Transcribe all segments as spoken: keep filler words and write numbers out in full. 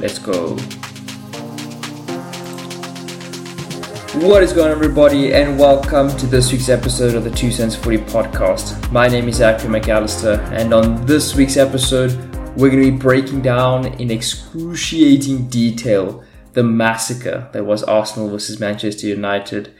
Let's go. What is going on, everybody, and welcome to this week's episode of the Two Cents Footy Podcast. My name is Zachary McAllister, and on this week's episode, we're going to be breaking down in excruciating detail the massacre that was Arsenal versus Manchester United.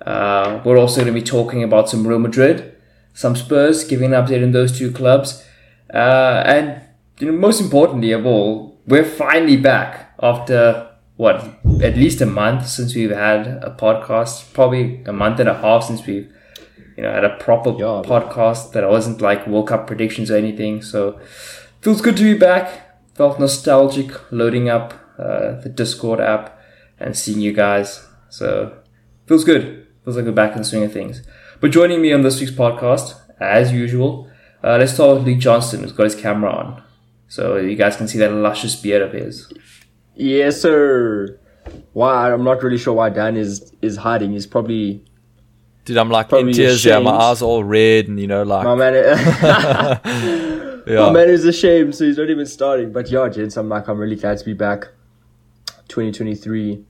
Uh, we're also going to be talking about some Real Madrid, some Spurs, giving an update on those two clubs, uh, and you know, most importantly of all, we're finally back after what, at least a month since we've had a podcast, probably a month and a half since we've, you know, had a proper yeah, podcast that wasn't like World Cup predictions or anything. So feels good to be back. Felt nostalgic loading up uh, the Discord app and seeing you guys. So feels good. Feels like we're back in the swing of things. But joining me on this week's podcast, as usual, uh, let's start with Luke Johnston, who's got his camera on. So you guys can see that luscious beard of his. Yes, sir. Why? I'm not really sure why Dan is, is hiding. He's probably... Dude, I'm like in tears. Ashamed. Yeah, my eyes are all red and, you know, like... My man, yeah. My man is ashamed, so he's not even starting. But yeah, gents, I'm like, I'm really glad to be back. twenty twenty-three.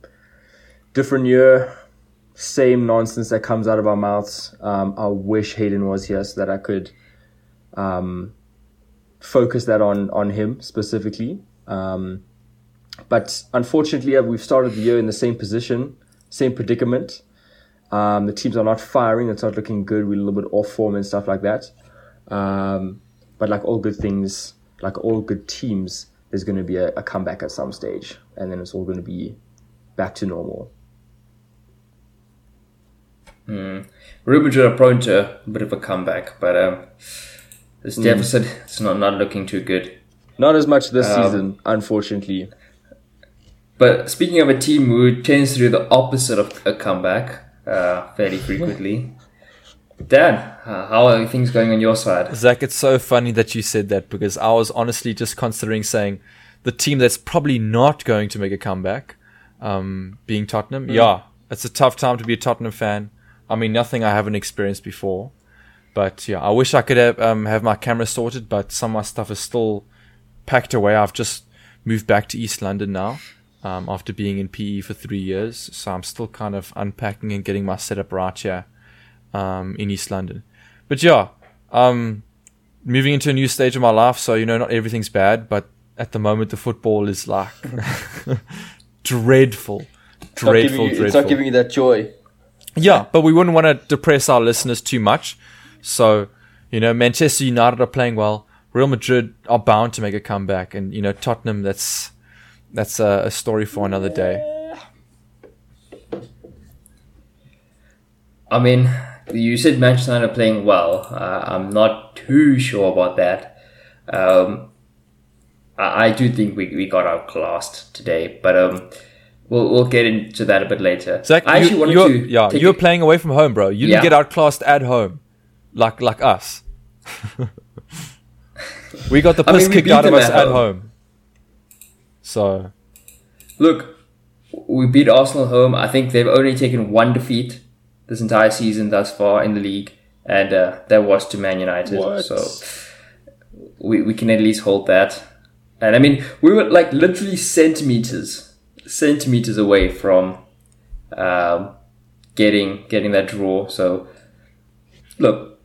Different year. Same nonsense that comes out of our mouths. Um, I wish Hayden was here so that I could um, focus that on, on him specifically. Um... But unfortunately, we've started the year in the same position, same predicament. Um, the teams are not firing. It's not looking good. We're a little bit off form and stuff like that. Um, but like all good things, like all good teams, there's going to be a, a comeback at some stage. And then it's all going to be back to normal. Hmm. Real Madrid are prone to a bit of a comeback. But um, this deficit, mm. it's not, not looking too good. Not as much this um, season, unfortunately. But speaking of a team who tends to do the opposite of a comeback uh, fairly frequently, Dan, uh, how are things going on your side? Zach, it's so funny that you said that because I was honestly just considering saying the team that's probably not going to make a comeback um, being Tottenham. Mm. Yeah, it's a tough time to be a Tottenham fan. I mean, nothing I haven't experienced before. But yeah, I wish I could have, um, have my camera sorted, but some of my stuff is still packed away. I've just moved back to East London now. Um, after being in P E for three years. So I'm still kind of unpacking and getting my setup right here um, in East London. But yeah, um, moving into a new stage of my life. So, you know, not everything's bad, but at the moment the football is like dreadful, dreadful, you, dreadful. It's not giving you that joy. Yeah, but we wouldn't want to depress our listeners too much. So, you know, Manchester United are playing well. Real Madrid are bound to make a comeback. And, you know, Tottenham, that's... That's a, a story for another day. I mean, you said Manchester United are playing well. Uh, I'm not too sure about that. Um, I, I do think we, we got outclassed today, but um, we'll we'll get into that a bit later. Zach, I actually you, wanted you're, to. Yeah, you're a, playing away from home, bro. You yeah. didn't get outclassed at home, like like us. We got the piss I mean, kicked out of us at home. home. So, look, we beat Arsenal home. I think they've only taken one defeat this entire season thus far in the league, and uh, that was to Man United. What? So, we we can at least hold that. And I mean, we were like literally centimeters, centimeters away from um, getting getting that draw. So, look.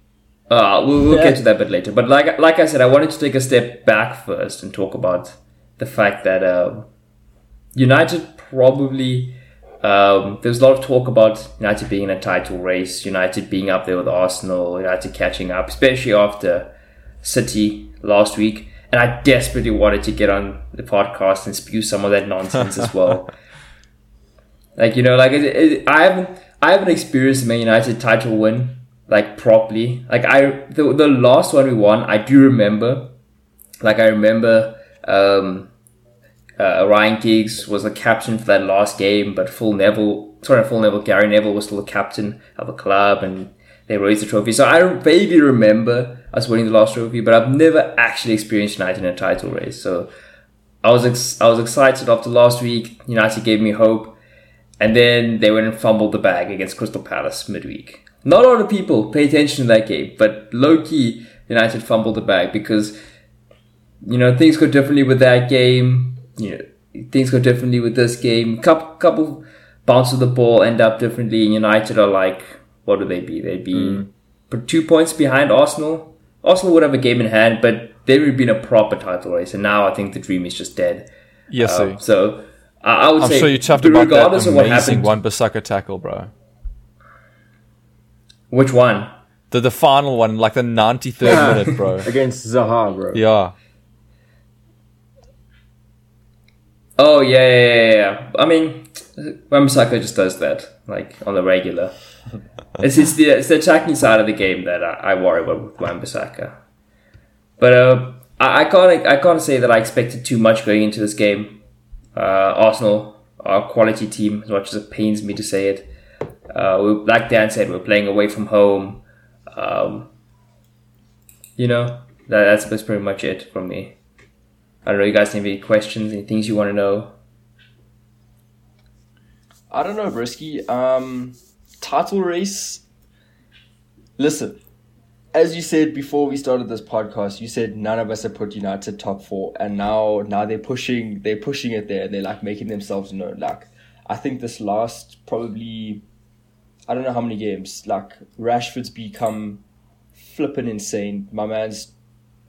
Uh, we'll, we'll get to that a bit later. But like like I said, I wanted to take a step back first and talk about the fact that um, United probably, um, there was a lot of talk about United being in a title race, United being up there with Arsenal, United catching up, especially after City last week. And I desperately wanted to get on the podcast and spew some of that nonsense as well. Like, you know, like it, it, I haven't, I haven't experienced a Man United title win like properly. Like I, the, the last one we won, I do remember. Like I remember. Um, Uh, Ryan Giggs was the captain for that last game, but Phil Neville, sorry, Phil Neville, Gary Neville was still the captain of the club, and they raised the trophy. So I vaguely remember us winning the last trophy, but I've never actually experienced United in a title race. So I was ex- I was excited after last week. United gave me hope, and then they went and fumbled the bag against Crystal Palace midweek. Not a lot of people pay attention to that game, but low key United fumbled the bag because, you know, things go differently with that game. You know, things go differently with this game. Couple, couple bounce of the ball end up differently. And United are like, what would they be? They'd be mm. two points behind Arsenal. Arsenal would have a game in hand, but they would be in a proper title race. And now I think the dream is just dead. Yes, um, so I, I would I'm say, sure you chuffed about regardless that amazing of what happened, Wan-Bissaka tackle, bro. Which one? The the final one, like the ninety-third yeah. minute, bro. Against Zaha, bro. Yeah. Oh, yeah, yeah, yeah, yeah. I mean, Wan-Bissaka just does that, like, on the regular. it's, it's, the, it's the attacking side of the game that I, I worry about with Wan-Bissaka. But uh, I, I, can't, I can't say that I expected too much going into this game. Uh, Arsenal, our quality team, as much as it pains me to say it. Uh, we, like Dan said, we're playing away from home. Um, you know, that, that's, that's pretty much it from me. I don't know, you guys have any questions, any things you want to know? I don't know, Brisky. Um, title race. Listen, as you said before we started this podcast, you said none of us have put United top four, and now now they're pushing they're pushing it there. They're like making themselves known. Like, I think this last probably, I don't know how many games, like Rashford's become flipping insane. My man's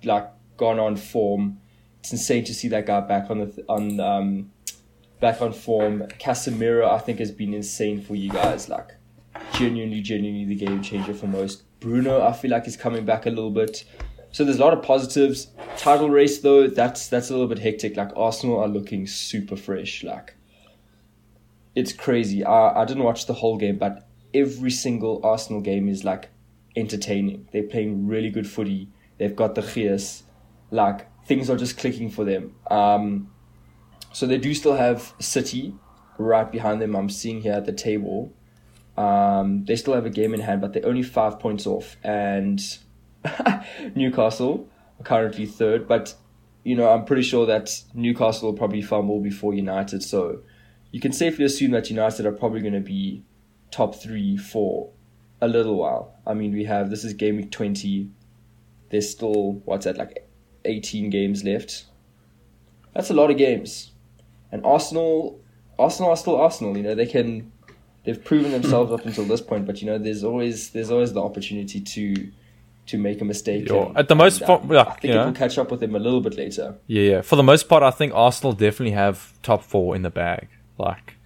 like gone on form. It's insane to see that guy back on the on um, back on form. Casemiro, I think, has been insane for you guys. Like, genuinely, genuinely, the game changer for most. Bruno, I feel like, is coming back a little bit. So there's a lot of positives. Title race though, that's that's a little bit hectic. Like, Arsenal are looking super fresh. Like, it's crazy. I I didn't watch the whole game, but every single Arsenal game is like entertaining. They're playing really good footy. They've got the gears. Like, things are just clicking for them. Um, so they do still have City right behind them. I'm seeing here at the table. Um, they still have a game in hand, but they're only five points off. And Newcastle are currently third. But, you know, I'm pretty sure that Newcastle will probably fumble before United. So you can safely assume that United are probably going to be top three for a little while. I mean, we have, this is game week twenty. There's still, what's that, like eighteen games left. That's a lot of games. And Arsenal Arsenal are still Arsenal, you know, they can they've proven themselves up until this point, but you know, there's always there's always the opportunity to to make a mistake. Yeah. And, at the most part, like, I think it will catch up with them a little bit later. Yeah, yeah. For the most part, I think Arsenal definitely have top four in the bag. Like,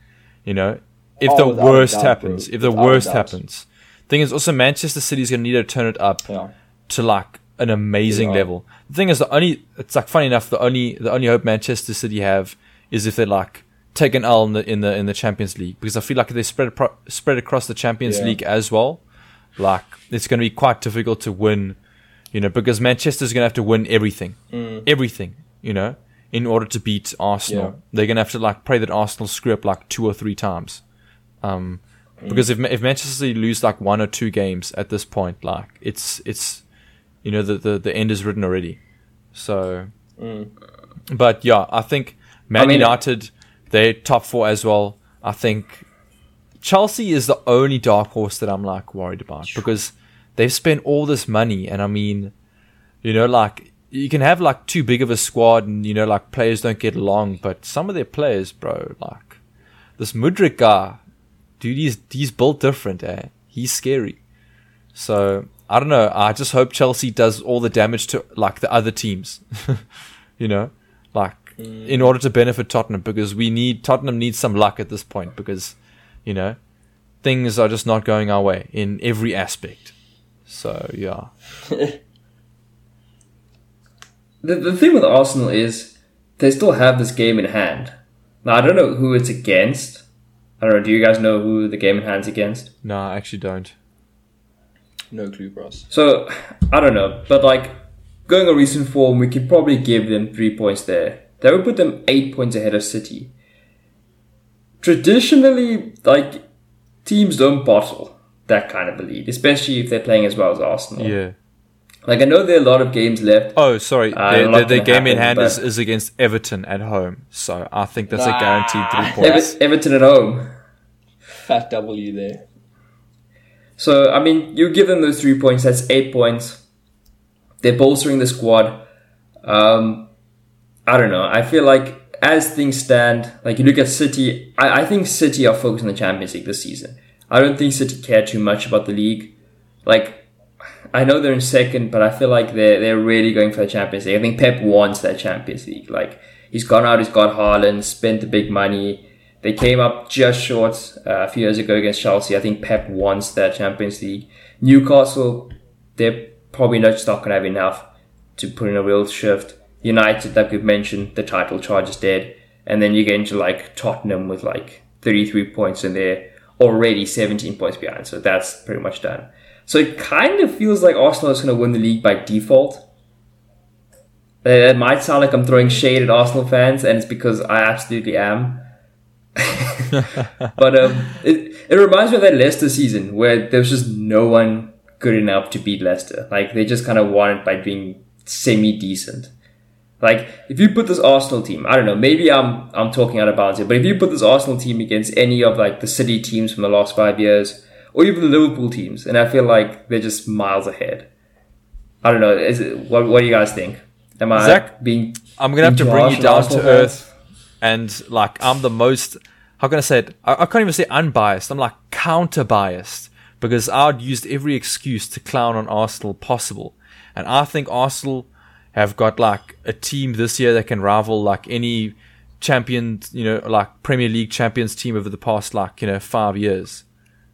you know, if oh, the worst doubt, happens, bro. if the without worst doubt. happens. Thing is also Manchester City is gonna need to turn it up yeah. to like an amazing yeah. level. The thing is, the only it's like funny enough, the only the only hope Manchester City have is if they like take an L in the in the, in the Champions League, because I feel like if they spread pro- spread across the Champions yeah. League as well, like it's going to be quite difficult to win, you know, because Manchester's going to have to win everything, mm. everything, you know, in order to beat Arsenal. Yeah. They're going to have to like pray that Arsenal screw up like two or three times, um, mm. because if if Manchester City lose like one or two games at this point, like it's it's. You know, the, the, the end is written already. So, mm. but yeah, I think Man I mean, United, they're top four as well. I think Chelsea is the only dark horse that I'm like worried about, because they've spent all this money. And I mean, you know, like you can have like too big of a squad and, you know, like players don't get along, but some of their players, bro, like this Mudryk guy, dude, he's, he's built different, eh? He's scary. So, I don't know. I just hope Chelsea does all the damage to like the other teams, you know, like mm. in order to benefit Tottenham, because we need Tottenham needs some luck at this point, because, you know, things are just not going our way in every aspect. So, yeah. the, the thing with Arsenal is they still have this game in hand. Now, I don't know who it's against. I don't know. Do you guys know who the game in hand's against? No, I actually don't. No clue, bros. So, I don't know. But, like, going on recent form, we could probably give them three points there. That would put them eight points ahead of City. Traditionally, like, teams don't bottle that kind of a lead, especially if they're playing as well as Arsenal. Yeah. Like, I know there are a lot of games left. Oh, sorry. Uh, their their game happen, in hand is, is against Everton at home. So, I think that's nah. a guaranteed three points. Ever- Everton at home. Fat W there. So, I mean, you give them those three points, that's eight points. They're bolstering the squad. Um, I don't know. I feel like as things stand, like you look at City, I, I think City are focused on the Champions League this season. I don't think City care too much about the league. Like, I know they're in second, but I feel like they're, they're really going for the Champions League. I think Pep wants that Champions League. Like, he's gone out, he's got Haaland, spent the big money. They came up just short uh, a few years ago against Chelsea. I think Pep wants that Champions League. Newcastle, they're probably not, just not going to have enough to put in a real shift. United, like we've mentioned, the title charge is dead. And then you get into like Tottenham with like thirty-three points and they're already seventeen points behind. So that's pretty much done. So it kind of feels like Arsenal is going to win the league by default. That might sound like I'm throwing shade at Arsenal fans, and it's because I absolutely am. But um, it, it reminds me of that Leicester season where there was just no one good enough to beat Leicester. Like, they just kind of won it by being semi-decent. Like, if you put this Arsenal team, I don't know, maybe I'm I'm talking out of bounds here, but if you put this Arsenal team against any of like the City teams from the last five years, or even the Liverpool teams, and I feel like they're just miles ahead. I don't know. Is it, what, what do you guys think? Am I Zach, being? I'm gonna have to bring you down to earth, and like I'm the most. How can I say it? I, I can't even say unbiased. I'm like counter biased because I'd used every excuse to clown on Arsenal possible, and I think Arsenal have got like a team this year that can rival like any champion, you know, like Premier League champions team over the past like you know five years.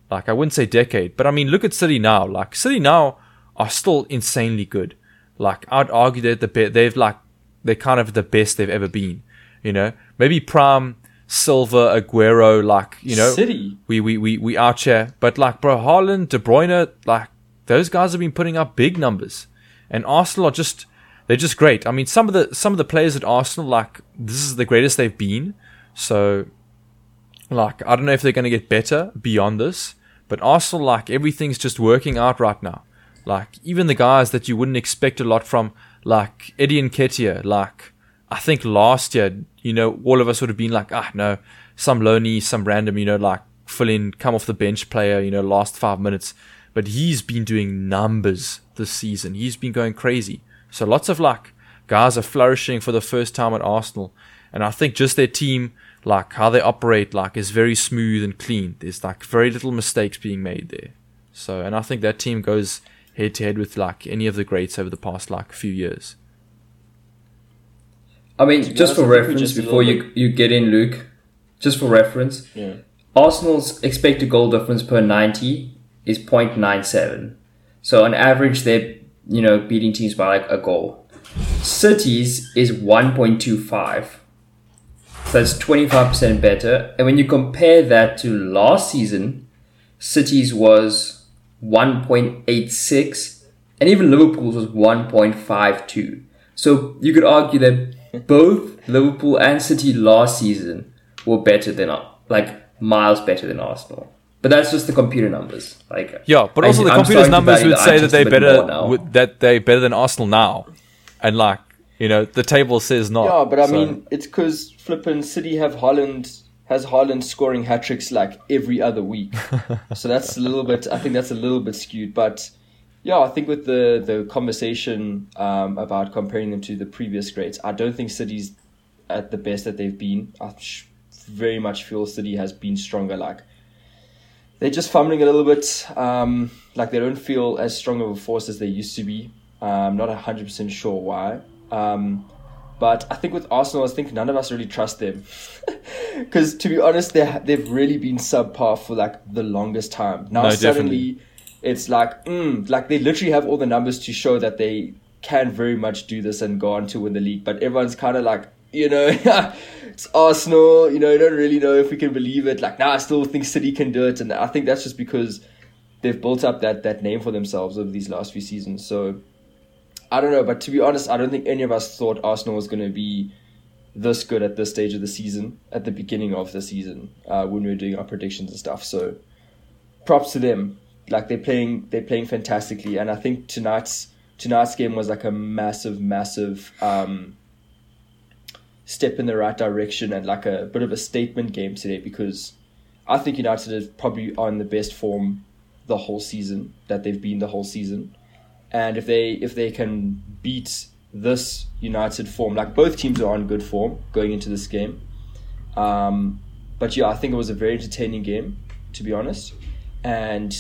Like, I wouldn't say decade, but I mean, look at City now. Like, City now are still insanely good. Like, I'd argue that the be- they've like, they're kind of the best they've ever been, you know? Maybe Prime, Silva, Aguero, like, you know, City. We, we, we, we are chair. But like, bro, Haaland, De Bruyne, like, those guys have been putting up big numbers. And Arsenal are just, they're just great. I mean, some of the, some of the players at Arsenal, like, this is the greatest they've been. So, like, I don't know if they're going to get better beyond this. But Arsenal, like, everything's just working out right now. Like, even the guys that you wouldn't expect a lot from, like Eddie Nketiah. Like, I think last year, you know, all of us would have been like, ah, no, some lonely, some random, you know, like, fill-in, come-off-the-bench player, you know, last five minutes. But he's been doing numbers this season. He's been going crazy. So lots of, like, guys are flourishing for the first time at Arsenal. And I think just their team, like, how they operate, like, is very smooth and clean. There's, like, very little mistakes being made there. So, and I think that team goes head-to-head with, like, any of the greats over the past, like, few years. I mean, just for reference, before you you get in, Luke, just for reference, yeah. Arsenal's expected goal difference per ninety is zero point nine seven. So, on average, they're, you know, beating teams by, like, a goal. City's is one point two five. So that's twenty-five percent better. And when you compare that to last season, City's was one point eight six and even Liverpool's was one point five two. So you could argue that both Liverpool and City last season were better than, like, miles better than Arsenal. But that's just the computer numbers. Like, yeah, but also I, the I'm computer's numbers would say that they're better with, that they're better than Arsenal now. And like, you know, the table says not. Yeah, but I so. mean, it's because flippin' City have Haaland, has Haaland scoring hat-tricks like every other week. So that's a little bit, I think that's a little bit skewed. But yeah, I think with the, the conversation um, about comparing them to the previous greats, I don't think City's at the best that they've been. I very much feel City has been stronger. Like, they're just fumbling a little bit. Um, like, they don't feel as strong of a force as they used to be. Uh, I'm not one hundred percent sure why. Um, but I think with Arsenal, I think none of us really trust them because to be honest, they they've really been subpar for like the longest time. Now no, suddenly, definitely. It's like mm, like they literally have all the numbers to show that they can very much do this and go on to win the league. But everyone's kind of like, you know, it's Arsenal. You know, you don't really know if we can believe it. Like, nah, I still think City can do it, and I think that's just because they've built up that that name for themselves over these last few seasons. So. I don't know, but to be honest, I don't think any of us thought Arsenal was going to be this good at this stage of the season, at the beginning of the season, uh, when we were doing our predictions and stuff. So, props to them. Like, they're playing, they're playing fantastically, and I think tonight's tonight's game was like a massive, massive um, step in the right direction and like a bit of a statement game today because I think United is probably on the best form the whole season that they've been the whole season. And if they if they can beat this United form. Like, both teams are on good form going into this game. Um, but yeah, I think it was a very entertaining game, to be honest. And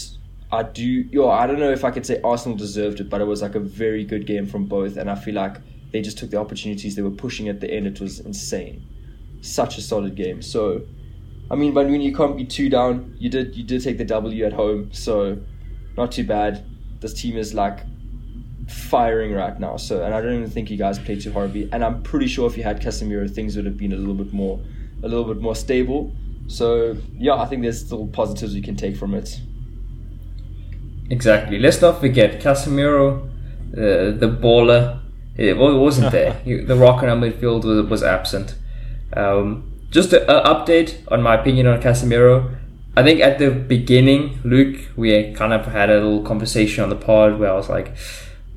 I do, yo, I don't know if I could say Arsenal deserved it, but it was like a very good game from both. And I feel like they just took the opportunities they were pushing at the end. It was insane. Such a solid game. So, I mean, but when you can't be two down, you did, you did take the W at home. So not too bad. This team is like firing right now. So, and I don't even think you guys played too horribly. And I'm pretty sure if you had Casemiro, things would have been a little bit more, a little bit more stable. So yeah, I think there's still positives you can take from it. Exactly. Let's not forget Casemiro, uh, the baller. It wasn't there. The rock in our midfield was, was absent. Um, just an update on my opinion on Casemiro. I think at the beginning, Luke, we kind of had a little conversation on the pod where I was like,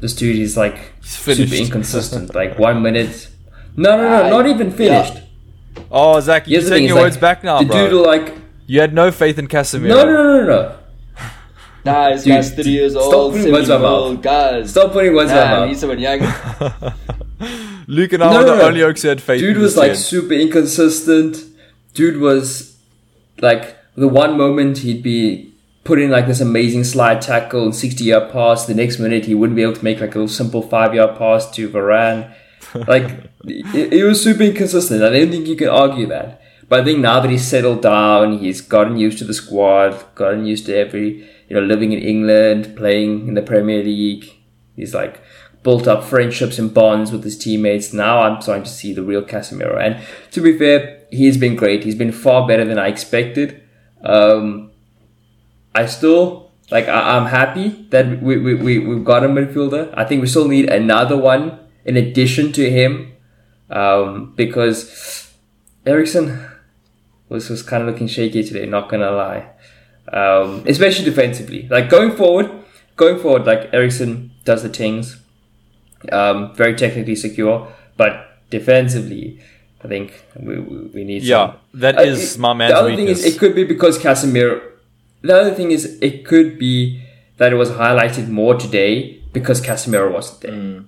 this dude is like super inconsistent. Like one minute. No, no, no, not even finished. Yeah. Oh, Zach, you're taking your words like, back now, the bro. The dude like... You had no faith in Casemiro. No, no, no, no, no. Nah, this guy's thirty years old, seventy-year-old guys. Stop putting words in my mouth. Nah, he's someone young. Luke and I no, were the no. only oaks who had faith. Dude was like end. super inconsistent. Dude was like... The one moment he'd be put in like this amazing slide tackle and sixty-yard pass. The next minute he wouldn't be able to make like a little simple five-yard pass to Varane. Like, it, it was super inconsistent. I don't think you can argue that. But I think now that he's settled down, he's gotten used to the squad, gotten used to every, you know, living in England, playing in the Premier League. He's like built up friendships and bonds with his teammates. Now I'm starting to see the real Casemiro. And to be fair, he's been great. He's been far better than I expected. Um, I still like. I, I'm happy that we we we we've got a midfielder. I think we still need another one in addition to him, um, because Eriksen was was kind of looking shaky today. Not gonna lie, um, especially defensively. Like going forward, going forward, like Eriksen does the things, um, very technically secure, but defensively. I think we we need yeah, some. that is uh, it, my man's The other weakness. thing is, it could be because Casemiro... The other thing is, it could be that it was highlighted more today because Casemiro wasn't there. Mm.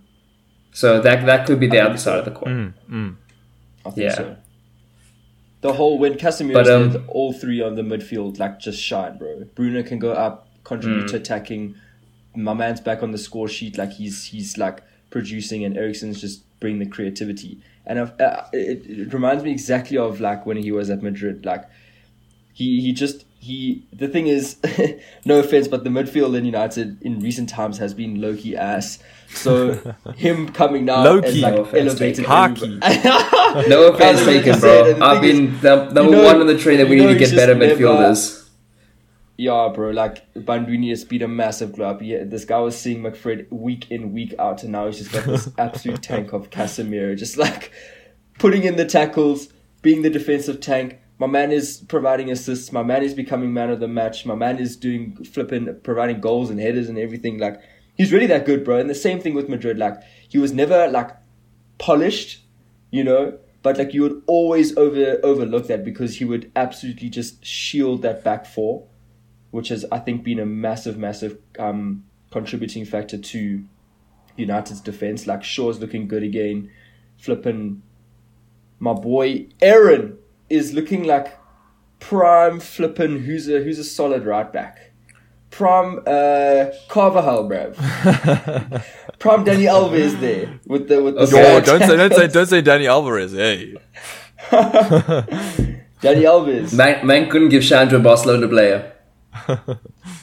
So that that could be the I other side so. of the coin. Mm, mm. I think yeah. so. The whole... When Casemiro's um, there, all three on the midfield, like, just shine, bro. Bruno can go up, contribute to mm. attacking. My man's back on the score sheet. Like, he's, he's like, producing, and Eriksen's just bring the creativity. And I've, uh, it, it reminds me exactly of like when he was at Madrid. Like he, he just he. The thing is, no offense, but the midfield in United in recent times has been low key ass. So him coming down low key, and like no elevated hockey. no offense taken, bro. I've been is, number you know, one on the train that we need to get better midfielders. Never, Yeah, bro, like, Bandwini has been a massive glow up. Yeah, this guy was seeing McFred week in, week out, and now he's just got this absolute tank of Casemiro. Just, like, putting in the tackles, being the defensive tank. My man is providing assists. My man is becoming man of the match. My man is doing flipping, providing goals and headers and everything. Like, he's really that good, bro. And the same thing with Madrid. Like, he was never, like, polished, you know? But, like, you would always over overlook that because he would absolutely just shield that back four, which has, I think, been a massive, massive um, contributing factor to United's defense. Like, Shaw's looking good again. Flippin', my boy Aaron is looking like prime flippin', who's a who's a solid right back. Prime uh, Carvajal, bruv. Prime Danny Alvarez there with the with the. Yo, don't say don't say don't say Danny Alvarez, hey. Danny Alvarez. Man, man couldn't give Chandra Barcelona player.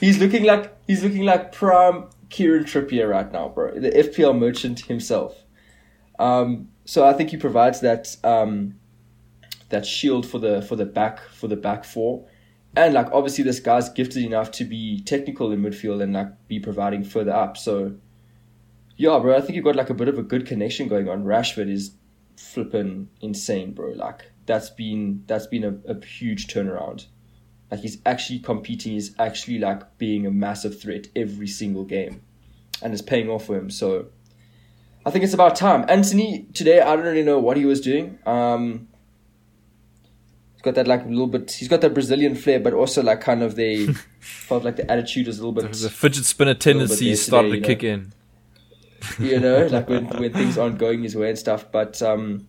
he's looking like he's looking like prime Kieran Trippier right now, bro. The F P L merchant himself. Um, so I think he provides that um, that shield for the for the back for the back four, and like obviously this guy's gifted enough to be technical in midfield and like be providing further up. So yeah, bro, I think you've got like a bit of a good connection going on. Rashford is flipping insane, bro. Like that's been that's been a, a huge turnaround. Like he's actually competing. He's actually like being a massive threat every single game, and it's paying off for him. So I think it's about time. Anthony today, I don't really know what he was doing. Um, he's got that like a little bit. He's got that Brazilian flair, but also like kind of they felt like the attitude was a little bit. The fidget spinner tendency started to kick in. you know, like when, when things aren't going his way and stuff. But um,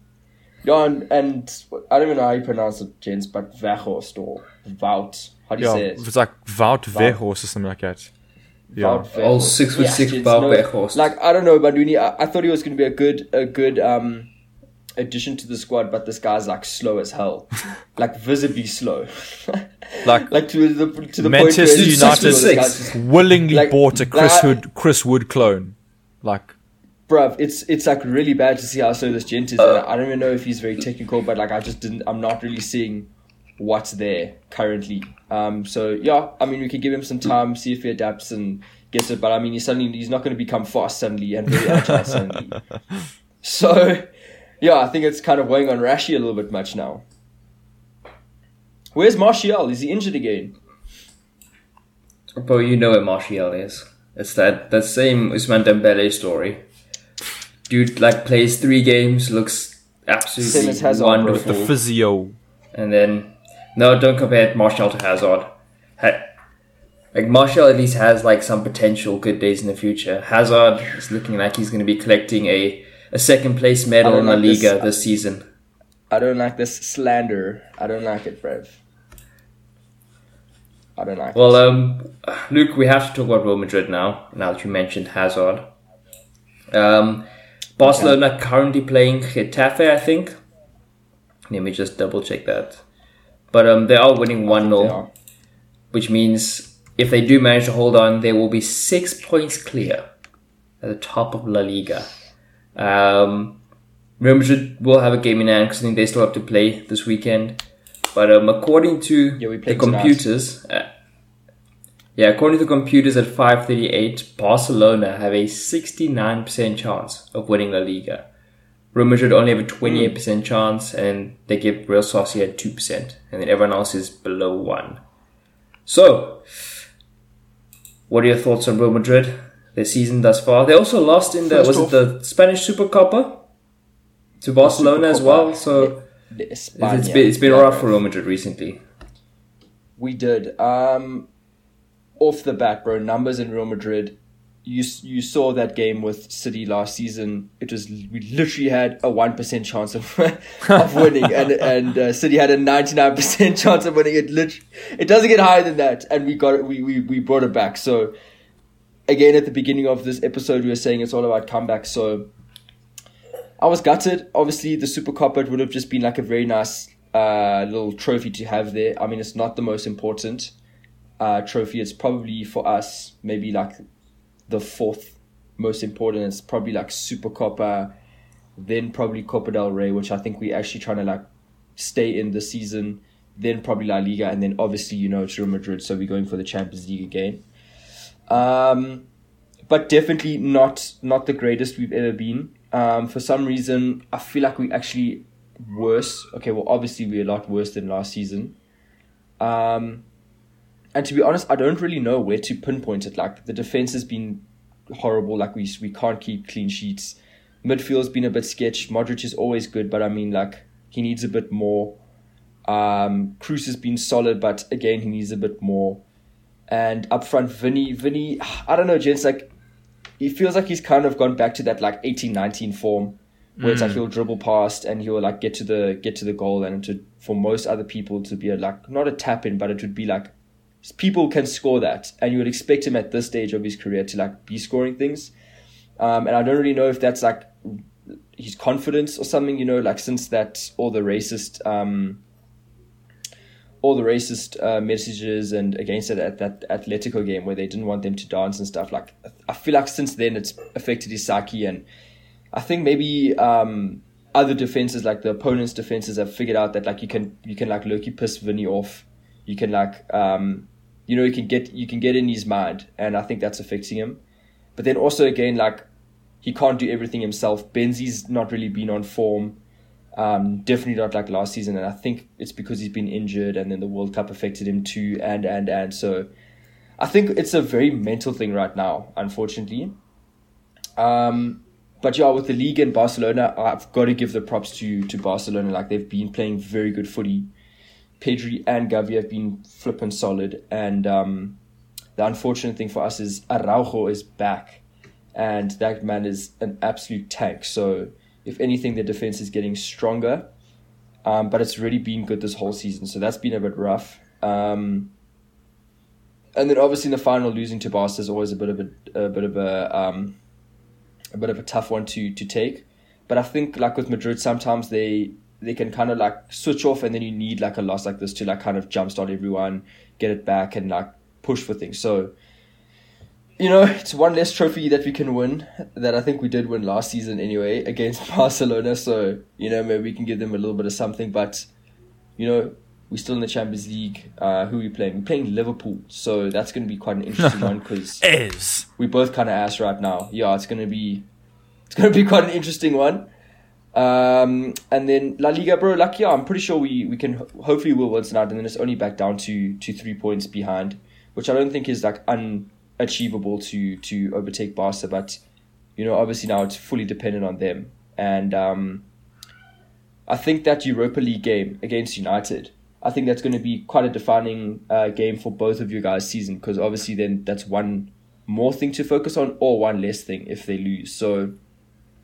yeah, and, and I don't even know how you pronounce it, gents, but Weghorst or Wout. How do you yeah, say it? It's like Wout Weghorst or something like that. Yeah, all six foot yeah, six Wout no, Weghorst. Like I don't know, but we need, I, I thought he was going to be a good, a good um, addition to the squad, but this guy's like slow as hell, like visibly slow. Like, like to the to the Manchester point United just, willingly like, bought a Chris like, Hood, Chris Wood clone, like. Bruv, it's it's like really bad to see how slow this gent is. Uh, and I don't even know if he's very technical, but like I just didn't. I'm not really seeing what's there currently. Um, so yeah, I mean we can give him some time, see if he adapts and gets it. But I mean, he's suddenly he's not going to become fast suddenly and very agile suddenly. So yeah, I think it's kind of weighing on Rashi a little bit much now. Where's Martial? Is he injured again? Bro, you know where Martial is. It's that that same Ousmane Dembele story. Dude, like, plays three games, looks absolutely wonderful. With the physio. And then, no, don't compare Martial to Hazard. Ha- like, Martial at least has, like, some potential good days in the future. Hazard is looking like he's going to be collecting a, a second-place medal in La Liga this season. I don't like this slander. I don't like it, Brev. I don't like it. Well, um, Luke, we have to talk about Real Madrid now, now that you mentioned Hazard. Um... Barcelona okay. currently playing Getafe, I think. Let me just double check that. But um, they are winning one nil, which means if they do manage to hold on, they will be six points clear at the top of La Liga. Um, Real Madrid will have a game in hand because I think they still have to play this weekend. But um, according to yeah, the computers, uh, yeah, according to the computers at five thirty-eight, Barcelona have a sixty-nine percent chance of winning La Liga. Real Madrid only have a twenty-eight percent mm. chance, and they give Real Sociedad two percent, and then everyone else is below one. So, what are your thoughts on Real Madrid, their season thus far? They also lost in the, First was off, it the Spanish Supercopa? To Barcelona as well, so it, it's been, it's been yeah. all right for Real Madrid recently. We did, um... Off the bat, bro, numbers in Real Madrid. You you saw that game with City last season. It was we literally had a one percent chance of of winning, and and uh, City had a ninety nine percent chance of winning. It literally it doesn't get higher than that, and we got it. We, we we brought it back. So again, at the beginning of this episode, we were saying it's all about comebacks. So I was gutted. Obviously, the Supercopa would have just been like a very nice uh, little trophy to have there. I mean, it's not the most important. Uh, trophy. It's probably for us maybe like the fourth most important. It's probably like Supercopa, then probably Copa del Rey, which I think we're actually trying to like stay in this season, then probably La Liga, and then obviously, you know, it's Real Madrid, so we're going for the Champions League again. Um, but definitely not not the greatest we've ever been. Um, for some reason, I feel like we actually worse. Okay, well, obviously we're a lot worse than last season. Um... And to be honest, I don't really know where to pinpoint it. Like, the defense has been horrible. Like, we we can't keep clean sheets. Midfield's been a bit sketch. Modric is always good, but I mean, like, he needs a bit more. Um, Cruz has been solid, but again, he needs a bit more. And up front, Vinny, Vinny, I don't know, gents, like, he feels like he's kind of gone back to that, like, eighteen nineteen form, where mm. it's like he'll dribble past and he'll, like, get to the get to the goal. And to, for most other people to be, a, like, not a tap-in, but it would be, like, people can score that, and you would expect him at this stage of his career to like be scoring things. Um, and I don't really know if that's like his confidence or something, you know, like since that all the racist, um, all the racist uh, messages and against it at that Atletico game where they didn't want them to dance and stuff. Like I feel like since then it's affected his psyche, and I think maybe um, other defenses like the opponent's defenses have figured out that like you can you can like low-key piss Vinny off, you can like. Um, You know, you can get you can get in his mind, and I think that's affecting him. But then also again, like he can't do everything himself. Benzi's not really been on form, um, definitely not like last season. And I think it's because he's been injured, and then the World Cup affected him too. And and and so, I think it's a very mental thing right now, unfortunately. Um, but yeah, with the league and Barcelona, I've got to give the props to to Barcelona. Like they've been playing very good footy. Pedri and Gavi have been flippin' solid, and um, the unfortunate thing for us is Araujo is back, and that man is an absolute tank. So if anything, the defense is getting stronger, um, but it's really been good this whole season. So that's been a bit rough. Um, and then obviously in the final, losing to Barca is always a bit of a, a bit of a, um, a bit of a tough one to to take. But I think like with Madrid, sometimes they they can kind of like switch off, and then you need like a loss like this to like kind of jumpstart everyone, get it back, and like push for things. So, you know, it's one less trophy that we can win, that I think we did win last season anyway against Barcelona. So, you know, maybe we can give them a little bit of something. But, you know, we're still in the Champions League. Uh, who are we playing? We're playing Liverpool. So that's going to be quite an interesting one, because we're both kind of ass right now. Yeah, it's going to be it's going to be quite an interesting one. Um, and then La Liga, bro, like, yeah, I'm pretty sure we, we can, hopefully we'll win tonight, and then it's only back down to, to three points behind, which I don't think is like unachievable to, to overtake Barca, but, you know, obviously now it's fully dependent on them. And um, I think that Europa League game against United, I think that's going to be quite a defining uh, game for both of you guys' season, because obviously then that's one more thing to focus on, or one less thing if they lose. So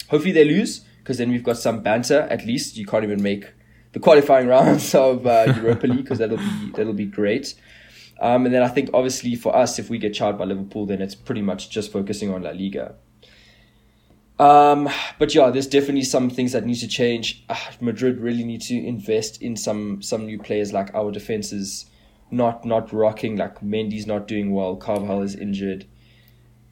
hopefully they lose, because then we've got some banter. At least you can't even make the qualifying rounds of uh, Europa League, because that'll be that'll be great. Um, and then I think obviously for us, if we get charred by Liverpool, then it's pretty much just focusing on La Liga. Um, but yeah, there's definitely some things that need to change. Uh, Madrid really need to invest in some some new players. Like our defense is not not rocking. Like Mendy's not doing well. Carvajal is injured.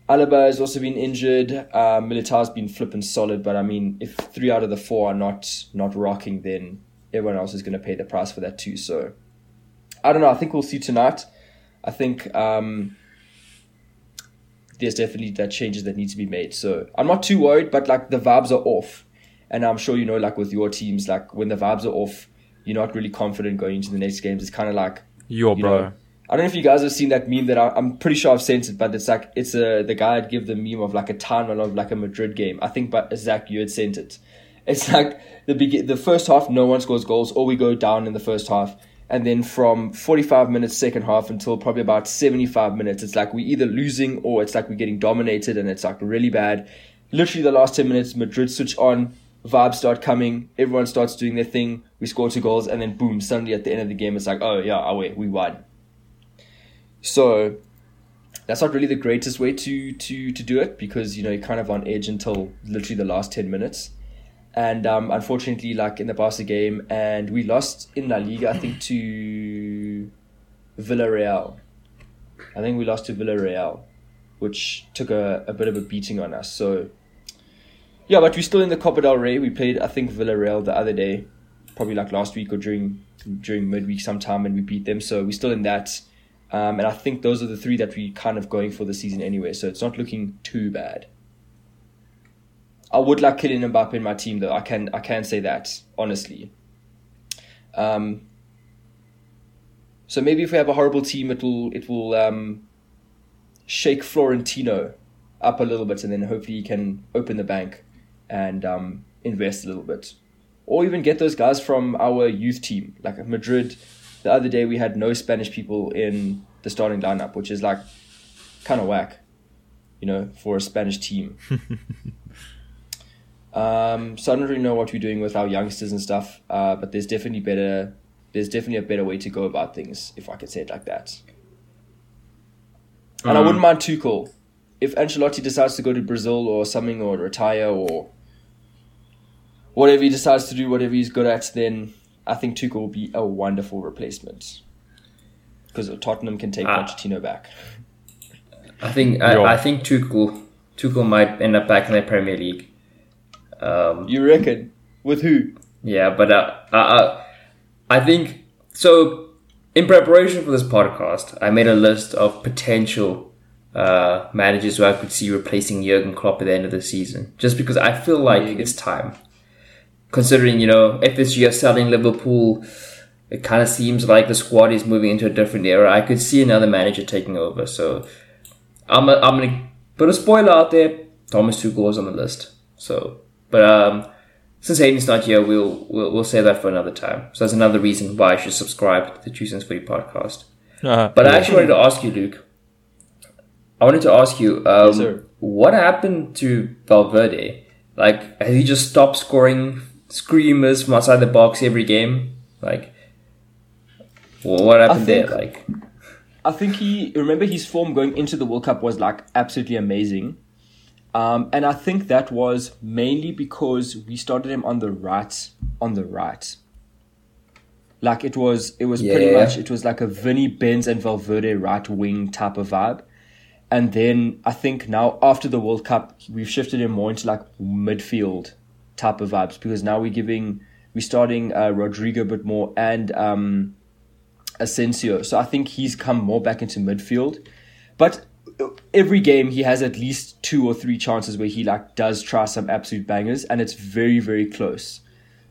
Alaba has also been injured. Uh, Militao's been flipping solid, but I mean, if three out of the four are not not rocking, then everyone else is going to pay the price for that too. So, I don't know. I think we'll see tonight. I think um, there's definitely that changes that need to be made. So, I'm not too worried, but like the vibes are off, and I'm sure you know, like with your teams, like when the vibes are off, you're not really confident going into the next games. It's kind of like your you bro. Know, I don't know if you guys have seen that meme that I, I'm pretty sure I've sent it, but it's like, it's a, the guy I'd give the meme of like a timeline of like a Madrid game. I think, but Zach, you had sent it. It's like the beg- the first half, no one scores goals, or we go down in the first half. And then from forty-five minutes, second half, until probably about seventy-five minutes, it's like we're either losing or it's like we're getting dominated, and it's like really bad. Literally the last ten minutes, Madrid switch on, vibes start coming, everyone starts doing their thing, we score two goals, and then boom, suddenly at the end of the game, it's like, oh yeah, we we won. So that's not really the greatest way to, to, to do it, because, you know, you're kind of on edge until literally the last ten minutes. And um, unfortunately, like in the Barca game, and we lost in La Liga, I think, to Villarreal. I think we lost to Villarreal, which took a, a bit of a beating on us. So, yeah, but we're still in the Copa del Rey. We played, I think, Villarreal the other day, probably like last week or during during midweek sometime, and we beat them. So we're still in that. Um, and I think those are the three that we kind of going for the season anyway, so it's not looking too bad. I would like Kylian Mbappe in my team, though. I can I can say that, honestly. Um, so maybe if we have a horrible team, it will it will um, shake Florentino up a little bit, and then hopefully he can open the bank and um, invest a little bit, or even get those guys from our youth team, like Madrid. The other day we had no Spanish people in the starting lineup, which is like kind of whack, you know, for a Spanish team. um, so I don't really know what we're doing with our youngsters and stuff, uh, but there's definitely better. There's definitely a better way to go about things, if I could say it like that. And um, I wouldn't mind Tuchel if Ancelotti decides to go to Brazil or something, or retire, or whatever he decides to do, whatever he's good at, then. I think Tuchel will be a wonderful replacement, because Tottenham can take ah. Pochettino back. I think I, I think Tuchel Tuchel might end up back in the Premier League. Um, you reckon? With who? Yeah, but uh, I, I I think so. In preparation for this podcast, I made a list of potential uh, managers who I could see replacing Jurgen Klopp at the end of the season, just because I feel like yeah. it's time. Considering, you know, if this year selling Liverpool, it kind of seems like the squad is moving into a different era. I could see another manager taking over. So I'm a, I'm going to put a spoiler out there. Thomas Tuchel is on the list. So, but um, since Hayden's not here, we'll, we'll we'll say that for another time. So that's another reason why I should subscribe to the Two Cents Footy Podcast. Uh, but yeah. I actually wanted to ask you, Luke. I wanted to ask you. Um, yes, sir. what happened to Valverde? Like, has he just stopped scoring screamers from outside the box every game? Like, what happened think, there? Like, I think he, remember his form going into the World Cup was like absolutely amazing. Um, and I think that was mainly because we started him on the right, on the right. Like it was, it was yeah. pretty much, it was like a Vinny, Benz and Valverde right wing type of vibe. And then I think now after the World Cup, we've shifted him more into like midfield type of vibes, because now we're giving, we're starting uh, Rodrigo a bit more and um, Asensio. So I think he's come more back into midfield, but every game he has at least two or three chances where he like does try some absolute bangers, and it's very, very close.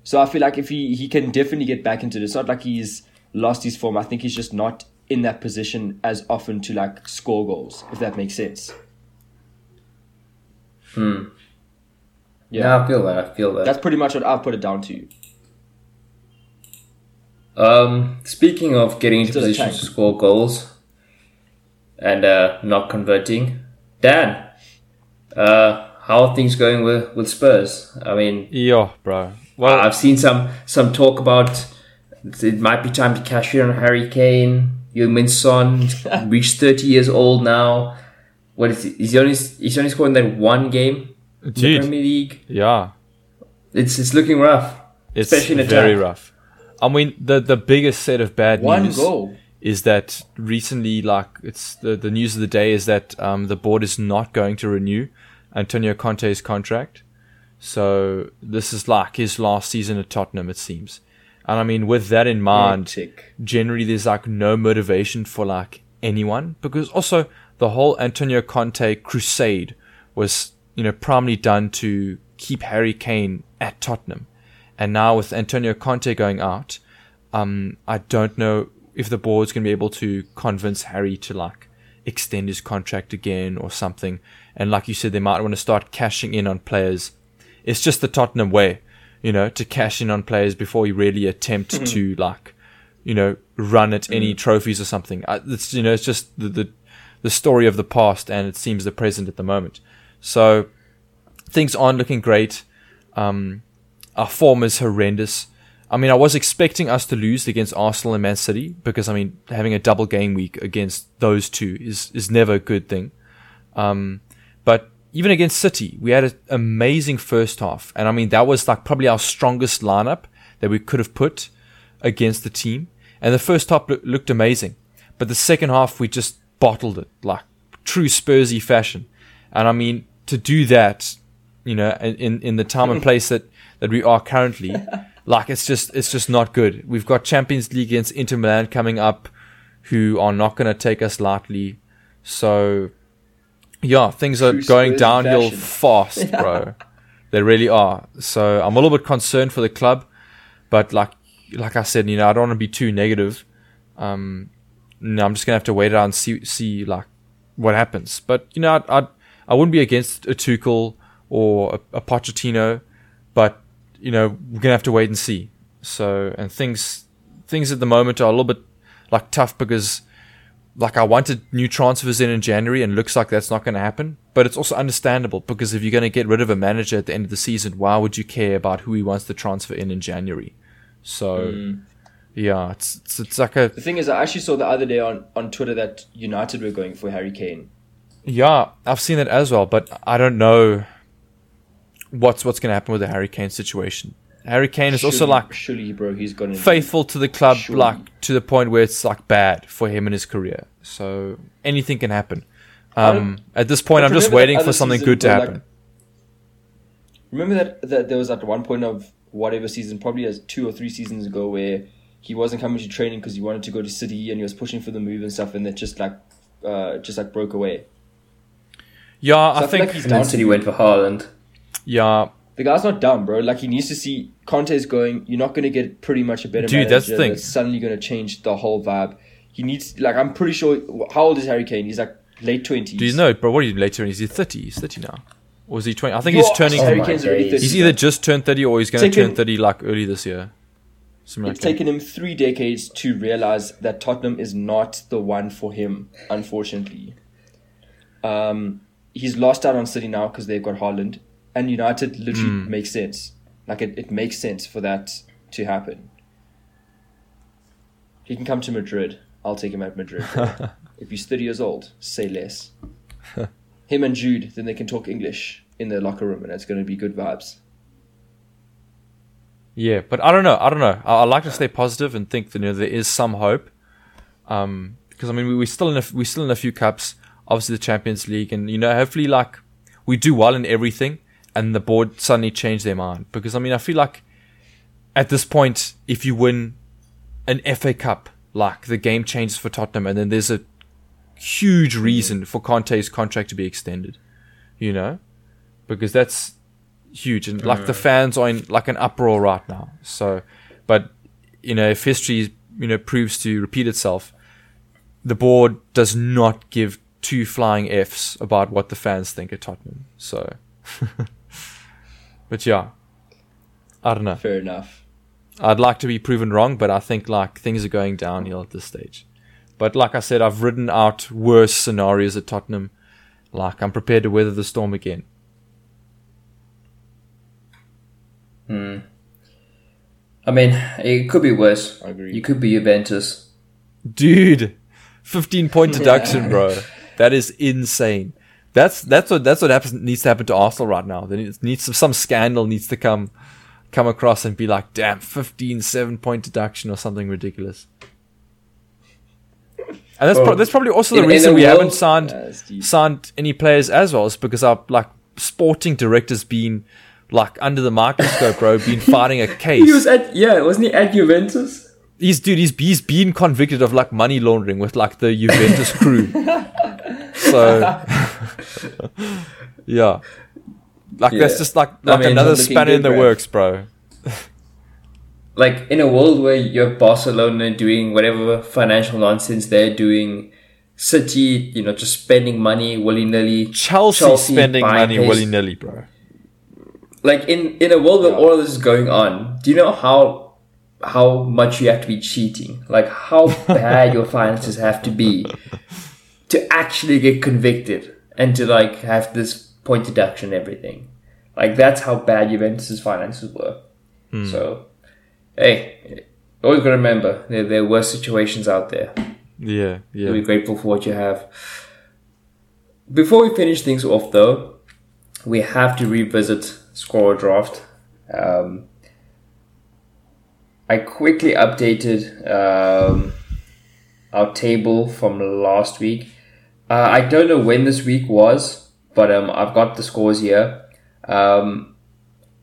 So I feel like if he, he can definitely get back into it. It's not like he's lost his form. I think he's just not in that position as often to like score goals, if that makes sense. Hmm. Yeah, yeah I feel that. I feel that. That's pretty much what I've put it down to. You. Um, speaking of getting into position to score goals and uh, not converting, Dan, uh, how are things going with, with Spurs? I mean, yeah, bro. Well, I've seen some some talk about it might be time to cash in on Harry Kane. Heung-min Son reached thirty years old now. What is he? He's only he's only scoring that one game in the Premier League. Yeah, it's it's looking rough. It's especially in very attack. rough. I mean, the the biggest set of bad one news goal. is that recently, like it's the, the news of the day is that um, the board is not going to renew Antonio Conte's contract. So this is like his last season at Tottenham, it seems. And I mean, with that in mind, generally there's like no motivation for like anyone, because also the whole Antonio Conte crusade was, you know, primarily done to keep Harry Kane at Tottenham. And now with Antonio Conte going out, um, I don't know if the board's going to be able to convince Harry to like extend his contract again or something. And like you said, they might want to start cashing in on players. It's just the Tottenham way. You know, to cash in on players before you really attempt mm-hmm. to, like, you know, run at any mm-hmm. trophies or something. It's, you know, it's just the, the the story of the past, and it seems the present at the moment. So things aren't looking great. Um, our form is horrendous. I mean, I was expecting us to lose against Arsenal and Man City because, I mean, having a double game week against those two is, is never a good thing. Um, but... Even against City, we had an amazing first half. And I mean, that was like probably our strongest lineup that we could have put against the team. And the first half lo- looked amazing. But the second half, we just bottled it, like true Spursy fashion. And I mean, to do that, you know, in, in the time and place that, that we are currently, like it's just, it's just not good. We've got Champions League against Inter Milan coming up, who are not going to take us lightly. So... Yeah, things are going downhill fast, bro. They really are. So I'm a little bit concerned for the club, but like, like I said, you know, I don't want to be too negative. Um, no, I'm just gonna have to wait out and see, see like what happens. But you know, I'd, I'd, I wouldn't be against a Tuchel or a, a Pochettino, but you know, we're gonna have to wait and see. So and things, things at the moment are a little bit like tough because. Like I wanted new transfers in in January, and looks like that's not going to happen. But it's also understandable because if you're going to get rid of a manager at the end of the season, why would you care about who he wants to transfer in in January? So, mm. yeah, it's, it's it's like a. The thing is, I actually saw the other day on, on Twitter that United were going for Harry Kane. Yeah, I've seen that as well, but I don't know what's what's going to happen with the Harry Kane situation. Harry Kane is surely, also like surely, bro, he's gonna faithful to the club, surely. Like to the point where it's like bad for him and his career. So anything can happen. Um, at this point, I'm just waiting for something good to happen. Like, remember that, that there was at one point of whatever season, probably as two or three seasons ago, where he wasn't coming to training because he wanted to go to City and he was pushing for the move and stuff, and that just like uh, just like broke away. Yeah, so I, I think like down City went for Haaland. Yeah. The guy's not dumb, bro. Like, he needs to see Conte's going. You're not going to get pretty much a better Dude, manager that's, the thing. that's suddenly going to change the whole vibe. He needs... Like, I'm pretty sure... How old is Harry Kane? He's, like, late twenties. Do you know? But what are you, late twenties? He's thirty. He's thirty now. Or is he twenty? I think what? he's turning... Oh, Harry Kane's already thirty. He's either just turned thirty or he's going to turn thirty, like, early this year. Something it's like taken him three decades to realize that Tottenham is not the one for him, unfortunately. Um... he's lost out on City now because they've got Haaland, and United literally mm. makes sense. Like it, it makes sense for that to happen. He can come to Madrid. I'll take him at Madrid. If he's thirty years old, say less. Him and Jude, then they can talk English in their locker room, and it's going to be good vibes. Yeah, but I don't know. I don't know. I, I like to stay positive and think that, you know, there is some hope. Um, because I mean, we, we're still in a, we're still in a few cups. Obviously, the Champions League, and you know, hopefully, like we do well in everything, and the board suddenly change their mind. Because I mean, I feel like at this point, if you win an F A Cup, like the game changes for Tottenham, and then there's a huge reason for Conte's contract to be extended, you know, because that's huge, and like uh, the fans are in like an uproar right now. So, but you know, if history, you know, proves to repeat itself, the board does not give two flying F's about what the fans think of Tottenham. So, but yeah, I don't know. Fair enough. I'd like to be proven wrong, but I think like things are going downhill at this stage. But like I said, I've written out worse scenarios at Tottenham. Like I'm prepared to weather the storm again. Hmm. I mean, it could be worse. I agree. You could be Juventus, dude. Fifteen point deduction, yeah. Bro. That is insane. That's that's what that's what happens, needs to happen to Arsenal right now. There needs some, some scandal needs to come come across and be like, damn, fifteen seven point deduction or something ridiculous. And that's, oh, pro- that's probably also the in, reason in the we world, haven't signed uh, signed any players as well, is because our like sporting director's been like under the microscope, bro, been fighting a case. He was at yeah, wasn't he at Juventus? He's dude, he's he's been convicted of like money laundering with like the Juventus crew. So yeah, like yeah. That's just like like I mean, another spanner in the bro. works, bro. Like in a world where you're Barcelona doing whatever financial nonsense they're doing, City, you know, just spending money willy-nilly. Chelsea, Chelsea spending money his, willy-nilly, bro. Like in, in a world where all of this is going on, do you know how how much you have to be cheating? Like how bad your finances have to be to actually get convicted and to like have this point deduction and everything. Like that's how bad Juventus' finances were. Mm. So... hey, always gotta remember there there were situations out there. Yeah, yeah. Be grateful for what you have. Before we finish things off, though, we have to revisit Score or Draft. Um, I quickly updated um, our table from last week. Uh, I don't know when this week was, but um, I've got the scores here. Um,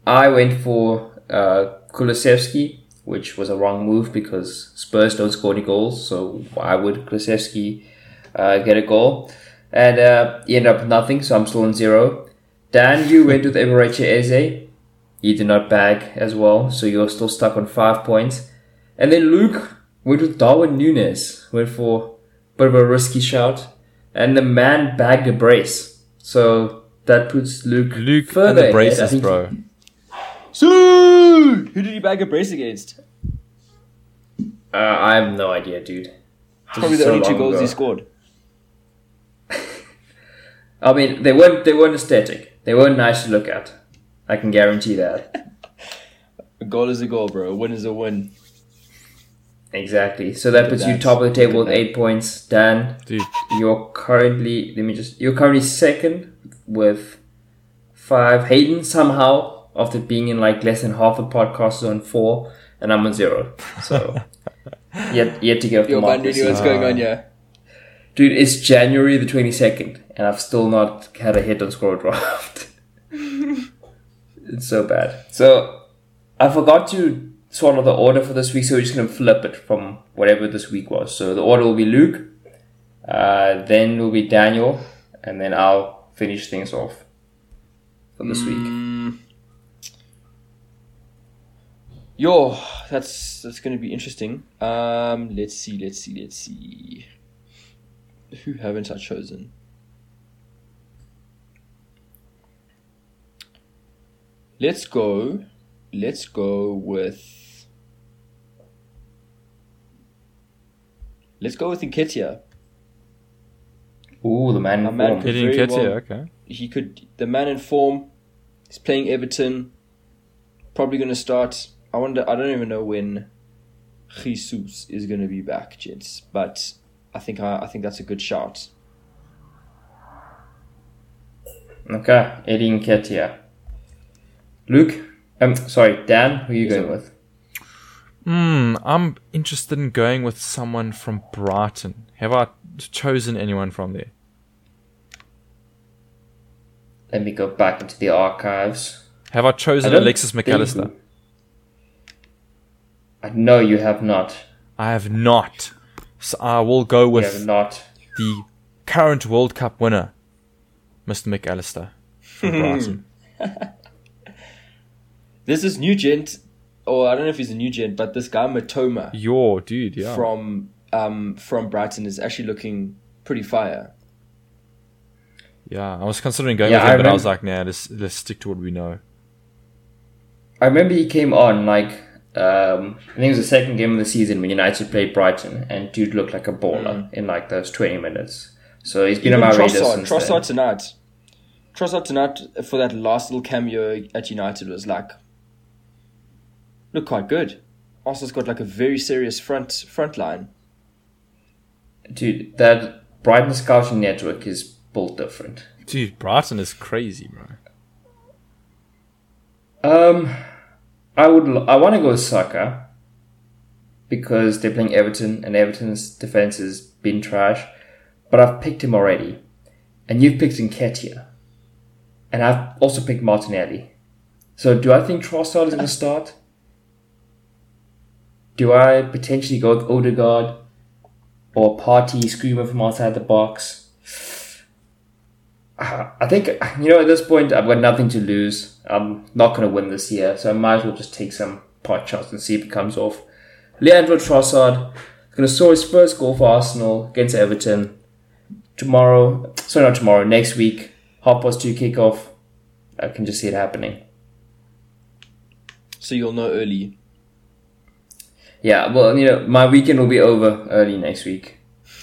I went for uh, Kulusevski, which was a wrong move because Spurs don't score any goals, so why would Kulusevski uh, get a goal? And uh, he ended up with nothing, so I'm still on zero. Dan, you went with Eberechi Eze. He did not bag as well, so you're still stuck on five points. And then Luke went with Darwin Núñez, went for a bit of a risky shout, and the man bagged a brace. So that puts Luke, Luke further and the braces, ahead. bro. He, So, who did he bag a brace against? Uh, I have no idea, dude. This Probably the so only two goals ago. he scored. I mean, they weren't they weren't aesthetic. They weren't nice to look at. I can guarantee that. A goal is a goal, bro. A win is a win. Exactly. So that puts you top of the table with eight points. Dan, dude. you're currently let me just you're currently second with five. Hayden somehow, after being in like less than half a podcast, is on four, and I'm on zero. So yet yet to get off the mark. You're wondering what's going on, yeah. Dude, it's January the twenty-second, and I've still not had a hit on Score or Draft. It's so bad. So I forgot to sort of the order for this week, so we're just gonna flip it from whatever this week was. So the order will be Luke, uh, then will be Daniel, and then I'll finish things off for this mm. week. Yo, that's that's going to be interesting. Um, let's see, let's see, let's see. Who haven't I chosen? Let's go. Let's go with. Let's go with Nketiah. Ooh, the man in form. Eddie Nketiah, okay. He could, the man in form, he's playing Everton, probably going to start. I wonder, I don't even know when Jesus is going to be back, gents, but I think I, I think that's a good shout. Okay, Eddie Nketiah. Luke, um, sorry, Dan, who are you going with? Mm, I'm interested in going with someone from Brighton. Have I chosen anyone from there? Let me go back into the archives. Have I chosen I Alexis McAllister? Think... No, you have not. I have not. So I will go with you have not. the current World Cup winner, Mister McAllister from Brighton. This is new gent, or I don't know if he's a new gent, but this guy Matoma, your dude, yeah, from um from Brighton is actually looking pretty fire. Yeah, I was considering going yeah, with him, I but remember, I was like, nah, let's let's stick to what we know. I remember he came on like um, I think it was the second game of the season when United played Brighton, and dude looked like a baller mm. in like those twenty minutes. So he's been on my radar since then. Trossard tonight. Trossard tonight for that last little cameo at United was like, look quite good. Arsenal's got like a very serious front front line. Dude, that Brighton scouting network is built different. Dude, Brighton is crazy, bro. Um, I would I want to go with Saka because they're playing Everton and Everton's defense has been trash. But I've picked him already, and you've picked Nketiah, and I've also picked Martinelli. So do I think Trossard is going to start? Do I potentially go with Odegaard or Partey screaming from outside the box? I think, you know, at this point, I've got nothing to lose. I'm not going to win this year, so I might as well just take some pot shots and see if it comes off. Leandro Trossard is going to score his first goal for Arsenal against Everton tomorrow. Sorry, not tomorrow, next week. Half past two kickoff. I can just see it happening. So you'll know early. Yeah, well, you know, my weekend will be over early next week.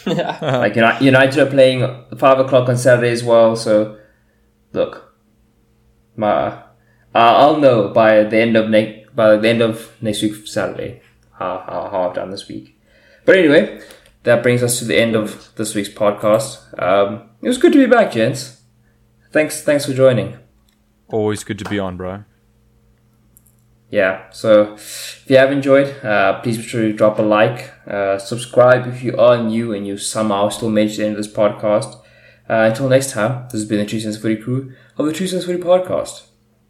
Like, you know, United are playing five o'clock on Saturday as well. So, look, my uh, I'll know by the end of next by the end of next week Saturday how how how I've done this week. But anyway, that brings us to the end of this week's podcast. Um, it was good to be back, gents. Thanks, thanks for joining. Always good to be on, bro. Yeah, so if you have enjoyed, uh, please be sure to drop a like. Uh, subscribe if you are new and you somehow still made it to the end of this podcast. Uh, until next time, this has been the Two Cents Footy crew of the Two Cents Footy Podcast.